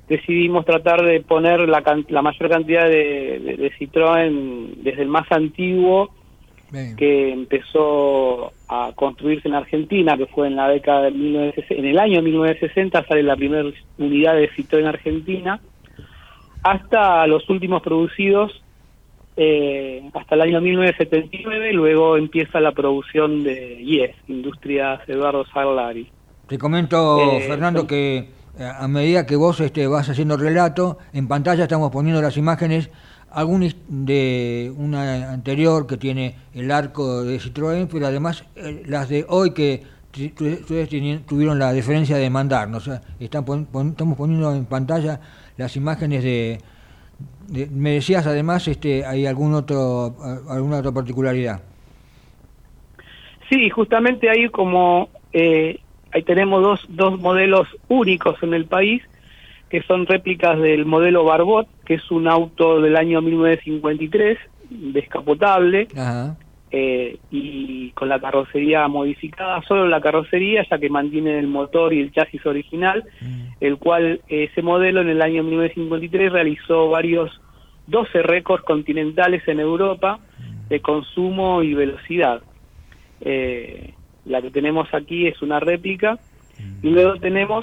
decidimos tratar de poner la, la mayor cantidad de, de, de Citroën desde el más antiguo Bien. que empezó a construirse en Argentina, que fue en la década de mil novecientos sesenta, en el año mil novecientos sesenta sale la primera unidad de Citroën Argentina, hasta los últimos producidos Eh, hasta el año mil novecientos setenta y nueve, luego empieza la producción de I E S, Industrias Eduardo Sarlari. Te comento, eh, Fernando, que a medida que vos este, vas haciendo relato, en pantalla estamos poniendo las imágenes, algún de una anterior que tiene el arco de Citroën, pero además eh, las de hoy que ustedes tuvieron la deferencia de mandarnos. O sea, están pon, pon, estamos poniendo en pantalla las imágenes de... Me decías además, este, ¿hay algún otro, alguna otra particularidad? Sí, justamente ahí como eh, ahí tenemos dos dos modelos únicos en el país, que son réplicas del modelo Barbot, que es un auto del año mil novecientos cincuenta y tres, descapotable, Ajá. Eh, y con la carrocería modificada, solo la carrocería, ya que mantiene el motor y el chasis original, mm. el cual eh, ese modelo en el año mil novecientos cincuenta y tres realizó varios doce récords continentales en Europa mm. de consumo y velocidad. Eh, la que tenemos aquí es una réplica, mm. y luego tenemos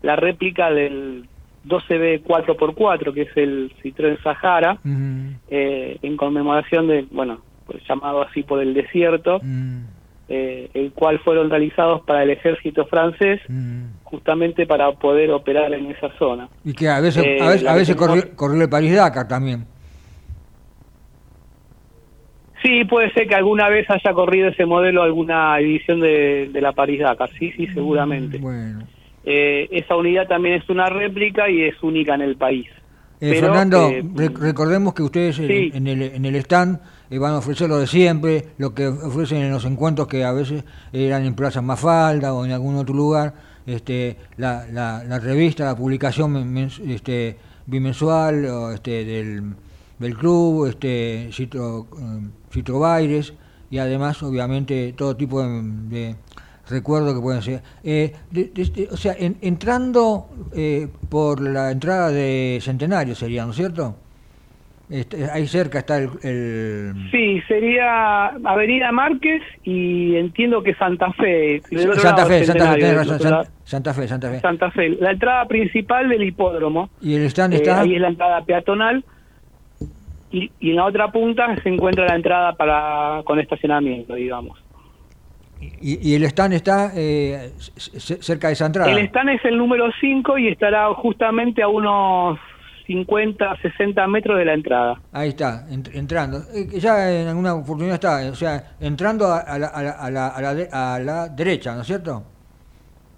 la réplica del dos C V cuatro por cuatro, que es el Citroën Sahara, mm. eh, en conmemoración de, bueno, llamado así por el desierto, mm. eh, el cual fueron realizados para el ejército francés, mm. justamente para poder operar en esa zona. Y que a veces eh, a veces, a veces corrió, corrió el París Dakar también. Sí, puede ser que alguna vez haya corrido ese modelo alguna edición de, de la París Dakar, sí, sí, seguramente. Mm, bueno. eh, esa unidad también es una réplica y es única en el país. Eh, Pero, Fernando, eh, rec- recordemos que ustedes sí. en, en, el, en el stand eh, van a ofrecer lo de siempre, lo que ofrecen en los encuentros que a veces eran en Plaza Mafalda o en algún otro lugar, este, la, la, la revista, la publicación este, bimensual o, este, del, del club, este, Citro, Citro Baires, y además, obviamente, todo tipo de, de recuerdos que pueden ser. Eh, de, de, de, o sea, en, entrando eh, por la entrada de Centenario sería, ¿no es cierto? Este, ahí cerca está el, el... Sí, sería Avenida Márquez y entiendo que Santa Fe. Santa Fe, Santa Fe, tenés razón, San, Santa Fe, Santa Fe. Santa Fe, la entrada principal del hipódromo. ¿Y el stand eh, está? Ahí es la entrada peatonal y, y en la otra punta se encuentra la entrada para con estacionamiento, digamos. ¿Y, y el stand está eh, cerca de esa entrada? El stand es el número cinco y estará justamente a unos cincuenta, sesenta metros de la entrada. Ahí está, entrando. Ya en alguna oportunidad está, o sea, entrando a la, a la, a la, a la, de, a la derecha, ¿no es cierto?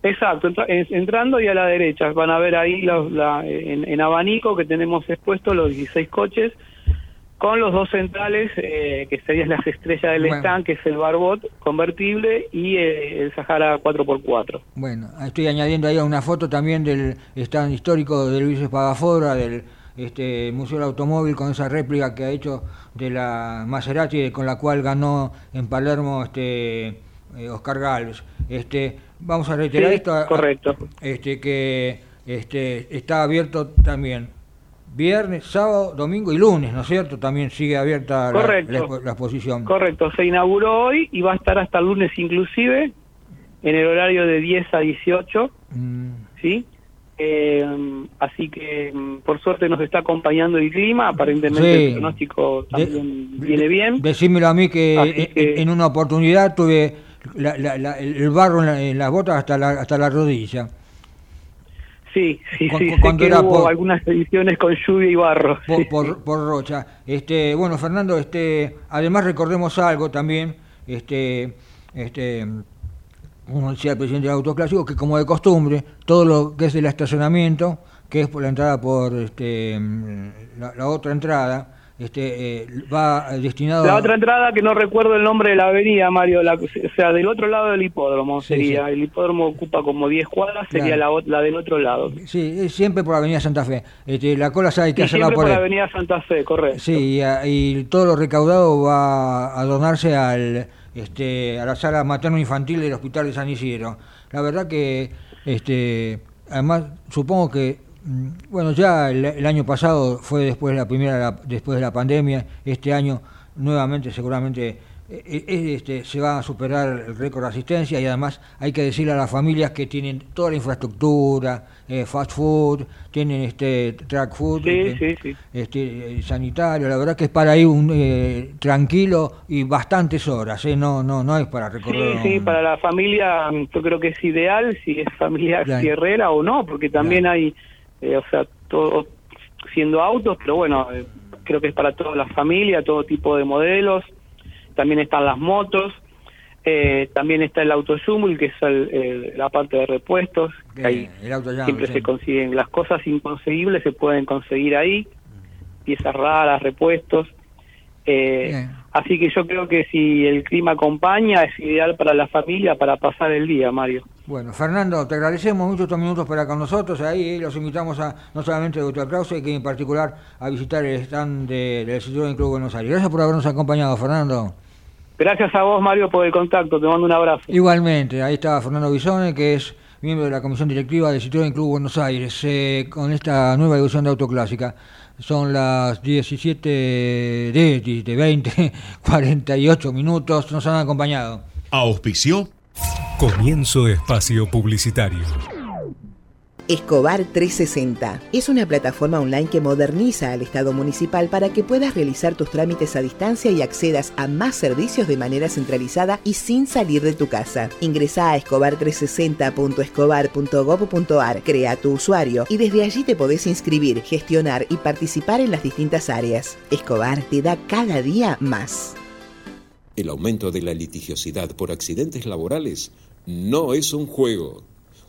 Exacto, entrando y a la derecha. Van a ver ahí los, la, en, en abanico que tenemos expuestos los dieciséis coches, con los dos centrales, eh, que serían las estrellas del bueno. stand, que es el Barbot convertible y eh, el Sahara cuatro por cuatro. Bueno, estoy añadiendo ahí una foto también del stand histórico de Luis Espagafora, del este, Museo del Automóvil, con esa réplica que ha hecho de la Maserati, con la cual ganó en Palermo este eh, Oscar Gálvez. Este, vamos a reiterar sí, esto. Correcto. Este, que este, está abierto también. Viernes, sábado, domingo y lunes, ¿no es cierto? También sigue abierta la, la, la exposición. Correcto, se inauguró hoy y va a estar hasta el lunes inclusive, en el horario de diez a dieciocho, mm. ¿sí? Eh, así que, por suerte, nos está acompañando el clima, aparentemente sí. El pronóstico también de, viene bien. Decímelo a mí que, que en, en una oportunidad tuve la, la, la, el barro en, la, en las botas hasta la, hasta la rodilla. Sí, sí, sí, sé que hubo por, algunas ediciones con lluvia y barro. Por, sí. por, por Rocha. Este, bueno, Fernando, este, además recordemos algo también, este, este, como decía el presidente de Autoclásico, que como de costumbre, todo lo que es el estacionamiento, que es por la entrada por este, la, la otra entrada, este, eh, va destinado la a... otra entrada que no recuerdo el nombre de la avenida, Mario, la, o sea, del otro lado del hipódromo sí, sería, sí. El hipódromo ocupa como diez cuadras, sería claro. la, la del otro lado. Sí, siempre por la avenida Santa Fe, este, la cola hay que y hacerla por, por la avenida Santa Fe, correcto. Sí, y, y todo lo recaudado va a donarse al, este, a la sala materno-infantil del Hospital de San Isidro. La verdad que, este, además, supongo que bueno, ya el, el año pasado fue después de la primera, la, después de la pandemia. Este año nuevamente, seguramente, eh, eh, este, se va a superar el récord de asistencia y además hay que decirle a las familias que tienen toda la infraestructura, eh, fast food, tienen este track food, sí, este, sí, sí. Este, sanitario. La verdad que es para ir un, eh, tranquilo y bastantes horas. Eh, no, no, no es para recorrer. Sí, sí, un... para la familia yo creo que es ideal si es familia tierrera o no, porque también claro. hay Eh, o sea, todo siendo autos, pero bueno, eh, creo que es para toda la familia, todo tipo de modelos. También están las motos, eh, también está el auto Jumul, que es el, eh, la parte de repuestos. Que ahí el auto llama, siempre sí. se consiguen las cosas inconseguibles, se pueden conseguir ahí, piezas raras, repuestos. Eh, así que yo creo que si el clima acompaña, es ideal para la familia, para pasar el día, Mario. Bueno, Fernando, te agradecemos mucho estos minutos para con nosotros. Ahí los invitamos a no solamente a doctor Krause, que en particular a visitar el stand de, del Citroën Club Buenos Aires. Gracias por habernos acompañado, Fernando. Gracias a vos, Mario, por el contacto. Te mando un abrazo. Igualmente, ahí está Fernando Bisone, que es miembro de la Comisión Directiva del Citroën Club Buenos Aires, eh, con esta nueva edición de Autoclásica. Son las diecisiete de veinte, cuarenta y ocho minutos. Nos han acompañado. Auspició. Comienzo espacio publicitario. Escobar trescientos sesenta es una plataforma online que moderniza al Estado municipal para que puedas realizar tus trámites a distancia y accedas a más servicios de manera centralizada y sin salir de tu casa. Ingresá a escobar trescientos sesenta punto escobar punto gov punto ar, crea tu usuario y desde allí te podés inscribir, gestionar y participar en las distintas áreas. Escobar te da cada día más. El aumento de la litigiosidad por accidentes laborales no es un juego.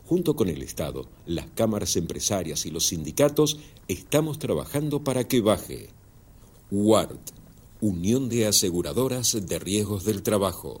Junto con el Estado, las cámaras empresarias y los sindicatos estamos trabajando para que baje. U A R T, Unión de Aseguradoras de Riesgos del Trabajo.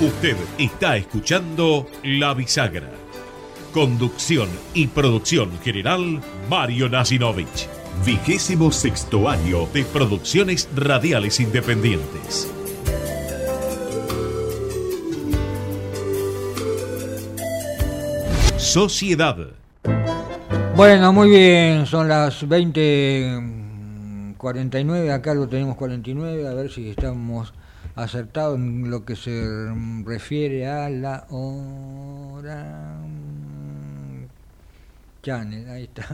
Usted está escuchando La Bisagra. Conducción y producción general, Mario Nacinovich. Vigésimo sexto año de Producciones Radiales Independientes. Sociedad. Bueno, muy bien, son las veinte cuarenta y nueve, acá lo tenemos cuarenta y nueve, a ver si estamos acertados en lo que se refiere a la hora. Channel, ahí está.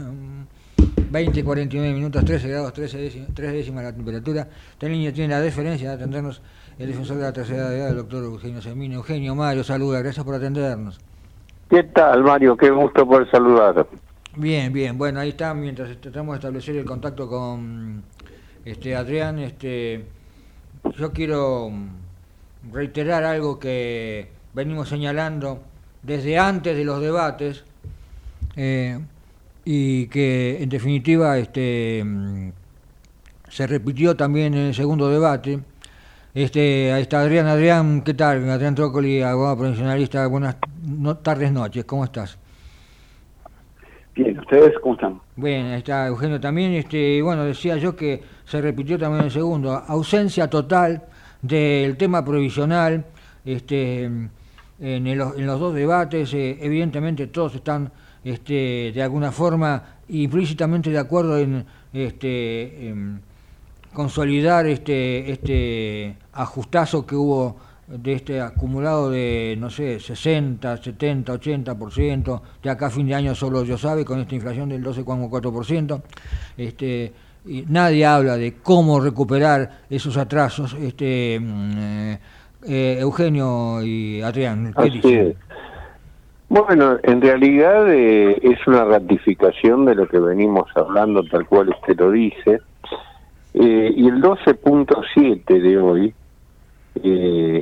veinte cuarenta y nueve minutos, trece grados, trece décimas, tres décimas la temperatura. Esta niña tiene la deferencia de atendernos el defensor de la tercera edad, el doctor Eugenio Semino. Eugenio, Mario, saluda, gracias por atendernos. ¿Qué tal, Mario? Qué gusto poder saludar. Bien, bien, bueno, ahí está, mientras tratamos de establecer el contacto con este Adrián, este, yo quiero reiterar algo que venimos señalando desde antes de los debates eh, y que en definitiva este, se repitió también en el segundo debate. Este, ahí está Adrián, Adrián, ¿qué tal? Adrián Troccoli, abogado profesionalista, buenas no, tardes, noches, ¿cómo estás? Bien, ¿ustedes cómo están? Bien, ahí está Eugenio también. Este, bueno, decía yo que se repitió también el segundo. Ausencia total del tema provisional este, en, el, en los dos debates. Eh, evidentemente todos están este, de alguna forma implícitamente de acuerdo en este, en consolidar este, este ajustazo que hubo de este acumulado de, no sé, sesenta, setenta, ochenta por ciento, de acá a fin de año solo Dios sabe, con esta inflación del doce coma cuatro por ciento, este, y nadie habla de cómo recuperar esos atrasos. Este, eh, eh, Eugenio y Adrián, ¿qué dicen? Bueno, en realidad eh, es una ratificación de lo que venimos hablando, tal cual usted lo dice, eh, y el doce coma siete de hoy, Eh,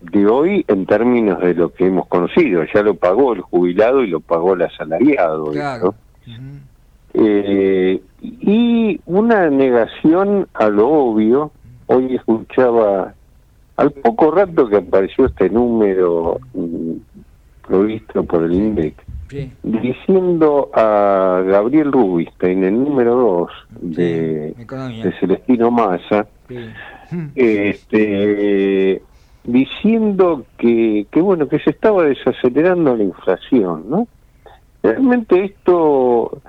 de hoy en términos de lo que hemos conocido, ya lo pagó el jubilado y lo pagó el asalariado, claro, ¿no? Uh-huh. eh, y una negación a lo obvio. Hoy escuchaba, al poco rato que apareció este número mm, provisto por el INDEC, sí, diciendo a Gabriel Rubinstein, el número dos de, sí, de Celestino Masa, sí, este, diciendo que, que bueno, que se estaba desacelerando la inflación, ¿no? Realmente esto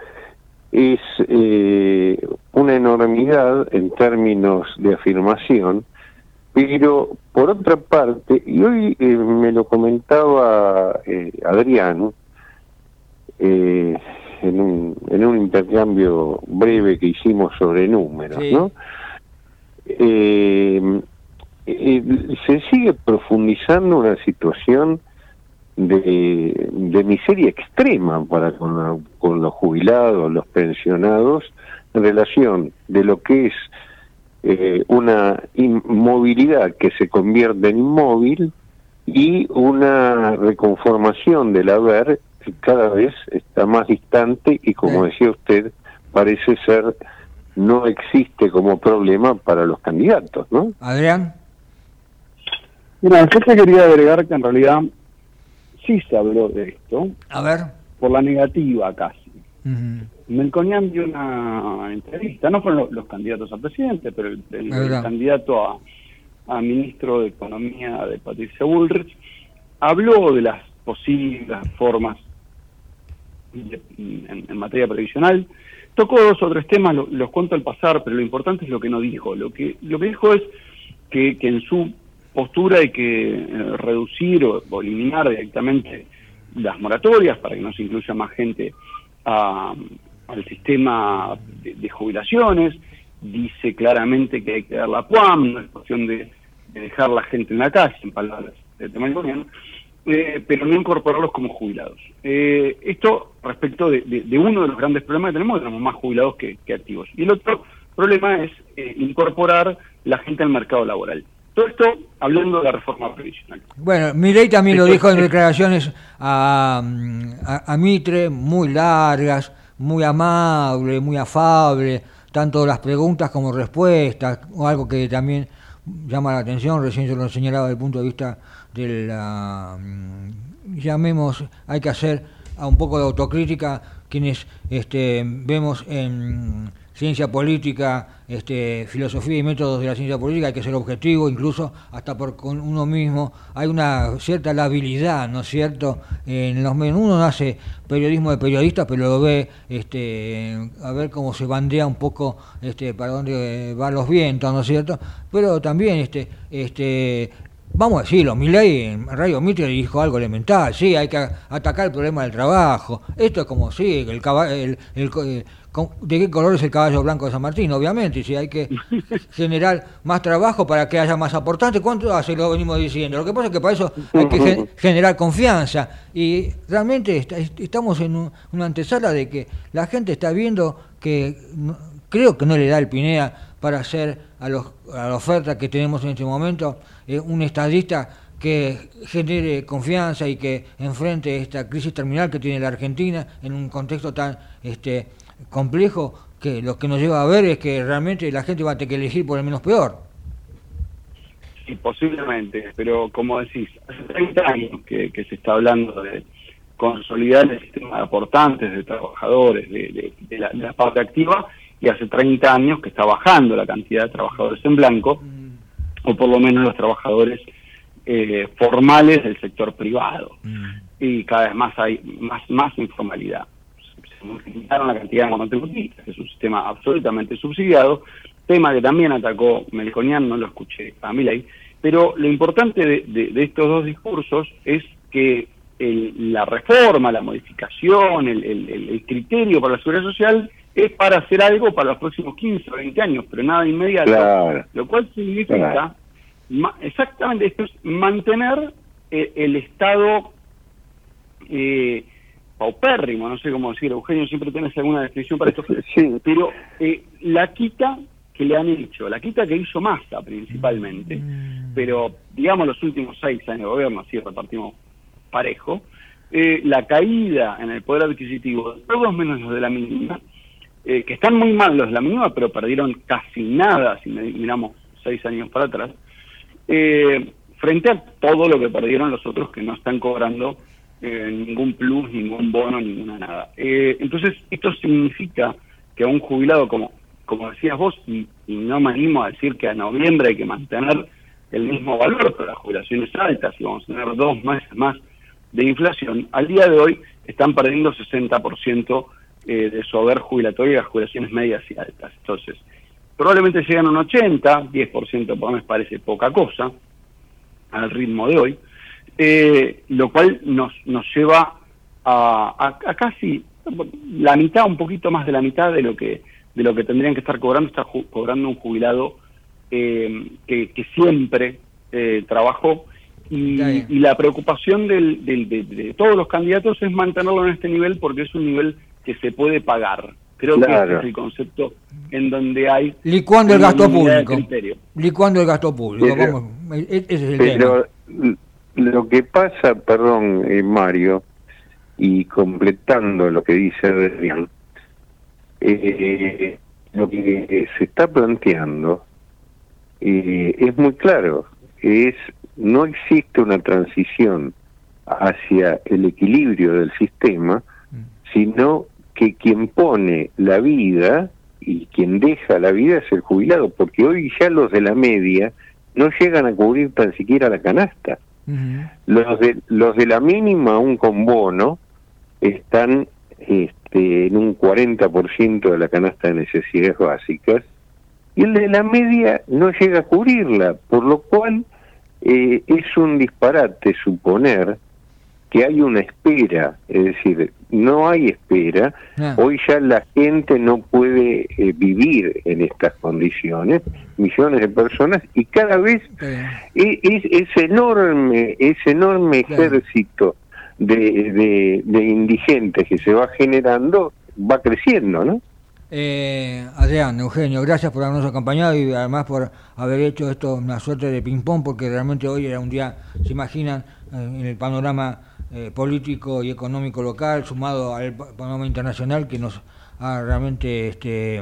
es eh, una enormidad en términos de afirmación, pero por otra parte, y hoy eh, me lo comentaba eh, Adrián eh, en un en un intercambio breve que hicimos sobre números, sí, ¿no? Eh, eh, se sigue profundizando una situación de, de miseria extrema para con, la, con los jubilados, los pensionados, en relación de lo que es eh, una inmovilidad que se convierte en inmóvil y una reconformación del haber que cada vez está más distante y, como decía usted, parece ser no existe como problema para los candidatos, ¿no? Adrián. Mira, yo te quería agregar que en realidad sí se habló de esto. A ver. Por la negativa casi. Uh-huh. Melconian dio una entrevista, no fueron los, los candidatos a presidente, pero el, el, el candidato a, a ministro de Economía de Patricia Bullrich habló de las posibles formas de, en, en materia previsional. Tocó dos o tres temas, lo, los cuento al pasar, pero lo importante es lo que no dijo. Lo que lo que dijo es que, que en su postura hay que eh, reducir o, o eliminar directamente las moratorias para que no se incluya más gente a, al sistema de, de jubilaciones. Dice claramente que hay que dar la P U A M, no es cuestión de, de dejar la gente en la calle, en palabras de Melconian. eh, pero no incorporarlos como jubilados. Eh, esto respecto de, de, de uno de los grandes problemas que tenemos, tenemos más jubilados que, que activos. Y el otro problema es eh, incorporar la gente al mercado laboral. Todo esto hablando de la reforma previsional. Bueno, Milei también lo dijo en declaraciones a, a, a Mitre, muy largas, muy amable, muy afable, tanto las preguntas como respuestas, o algo que también llama la atención, recién yo lo señalaba desde el punto de vista de la, llamemos, hay que hacer a un poco de autocrítica quienes este, vemos en ciencia política, este, filosofía y métodos de la ciencia política, hay que ser objetivo, incluso hasta por con uno mismo, hay una cierta labilidad, ¿no es cierto? En los uno hace periodismo de periodistas, pero lo ve, este, a ver cómo se bandea un poco, este, para dónde van los vientos, ¿no es cierto? Pero también, este, este, vamos a decirlo, Milei en Radio Mitre dijo algo elemental, sí, hay que atacar el problema del trabajo, esto es como sí, el caballo, el, el, el ¿de qué color es el caballo blanco de San Martín? Obviamente, si hay que generar más trabajo para que haya más aportantes, ¿cuánto hace? Lo venimos diciendo. Lo que pasa es que para eso hay que gen- generar confianza. Y realmente está, estamos en un, una antesala de que la gente está viendo que no, creo que no le da el Pinea para hacer a, los, a la oferta que tenemos en este momento eh, un estadista que genere confianza y que enfrente esta crisis terminal que tiene la Argentina en un contexto tan... este complejo, que lo que nos lleva a ver es que realmente la gente va a tener que elegir por el menos peor. Sí, posiblemente, pero como decís, hace treinta años que, que se está hablando de consolidar el sistema de aportantes, de trabajadores, de, de, de, la, de la parte activa, y hace treinta años que está bajando la cantidad de trabajadores en blanco, mm. o por lo menos los trabajadores eh, formales del sector privado, mm. y cada vez más hay más, más informalidad. Limitaron la cantidad de monotributistas, que es un sistema absolutamente subsidiado, tema que también atacó Melconian, no lo escuché a Milei, pero lo importante de, de, de estos dos discursos es que el, la reforma, la modificación, el, el, el criterio para la seguridad social es para hacer algo para los próximos quince o veinte años, pero nada inmediato, claro. Lo cual significa, claro. ma, exactamente esto es mantener el, el estado... Eh, paupérrimo, no sé cómo decir, Eugenio, siempre tenés alguna definición para esto, sí. pero eh, la quita que le han hecho, la quita que hizo Masa principalmente, mm. pero digamos los últimos seis años de gobierno, así repartimos parejo, eh, la caída en el poder adquisitivo, todos menos los de la mínima, eh, que están muy mal los de la mínima, pero perdieron casi nada, si miramos seis años para atrás, eh, frente a todo lo que perdieron los otros que no están cobrando Eh, ningún plus, ningún bono, ninguna nada. Eh, entonces, esto significa que a un jubilado, como como decías vos, y, y no me animo a decir que a noviembre hay que mantener el mismo valor, pero las jubilaciones altas, y vamos a tener dos meses más de inflación, al día de hoy están perdiendo sesenta por ciento eh, de su haber jubilatorio y las jubilaciones medias y altas. Entonces, probablemente llegan a un ochenta, diez por ciento por mes parece poca cosa, al ritmo de hoy, Eh, lo cual nos nos lleva a, a, a casi la mitad, un poquito más de la mitad de lo que de lo que tendrían que estar cobrando, está ju- cobrando un jubilado eh, que, que siempre eh, trabajó y, y la preocupación del, del, de, de todos los candidatos es mantenerlo en este nivel porque es un nivel que se puede pagar. Creo claro. que ese es el concepto en donde hay... Licuando el gasto público. Licuando el gasto público. Pero, vamos, ese es el pero, tema. Lo que pasa, perdón, eh, Mario, y completando lo que dice Adrián, eh, lo que se está planteando eh, es muy claro, es no existe una transición hacia el equilibrio del sistema, sino que quien pone la vida y quien deja la vida es el jubilado, porque hoy ya los de la media no llegan a cubrir tan siquiera la canasta. Uh-huh. Los de los de la mínima aún con bono están este, en un cuarenta por ciento de la canasta de necesidades básicas y el de la media no llega a cubrirla, por lo cual eh, es un disparate suponer que hay una espera, es decir, no hay espera, uh-huh. Hoy ya la gente no puede eh, eh, vivir en estas condiciones millones de personas, y cada vez es, es, es enorme ese enorme ejército de, de, de indigentes que se va generando, va creciendo, ¿no? Eh, Adrián, Eugenio, gracias por habernos acompañado y además por haber hecho esto una suerte de ping-pong, porque realmente hoy era un día, se imaginan, en el panorama eh, político y económico local, sumado al panorama internacional, que nos ha realmente este,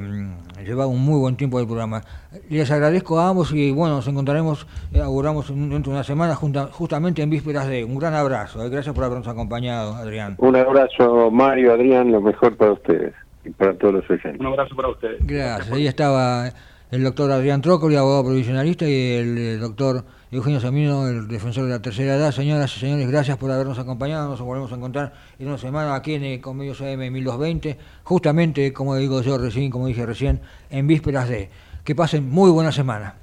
llevado un muy buen tiempo del programa. Les agradezco a ambos y bueno, nos encontraremos, eh, auguramos dentro de una semana, junta, justamente en vísperas de un gran abrazo. Eh, gracias por habernos acompañado, Adrián. Un abrazo, Mario, Adrián, lo mejor para ustedes. Y para todos los oyentes. Un abrazo para ustedes. Gracias. Ahí estaba el doctor Adrián Troccoli, abogado provisionalista, y el doctor Eugenio Semino, el defensor de la tercera edad. Señoras y señores, gracias por habernos acompañado. Nos volvemos a encontrar en una semana aquí en Convenios A M mil doscientos veinte, justamente, como digo yo recién, como dije recién, en vísperas de. Que pasen muy buena semana.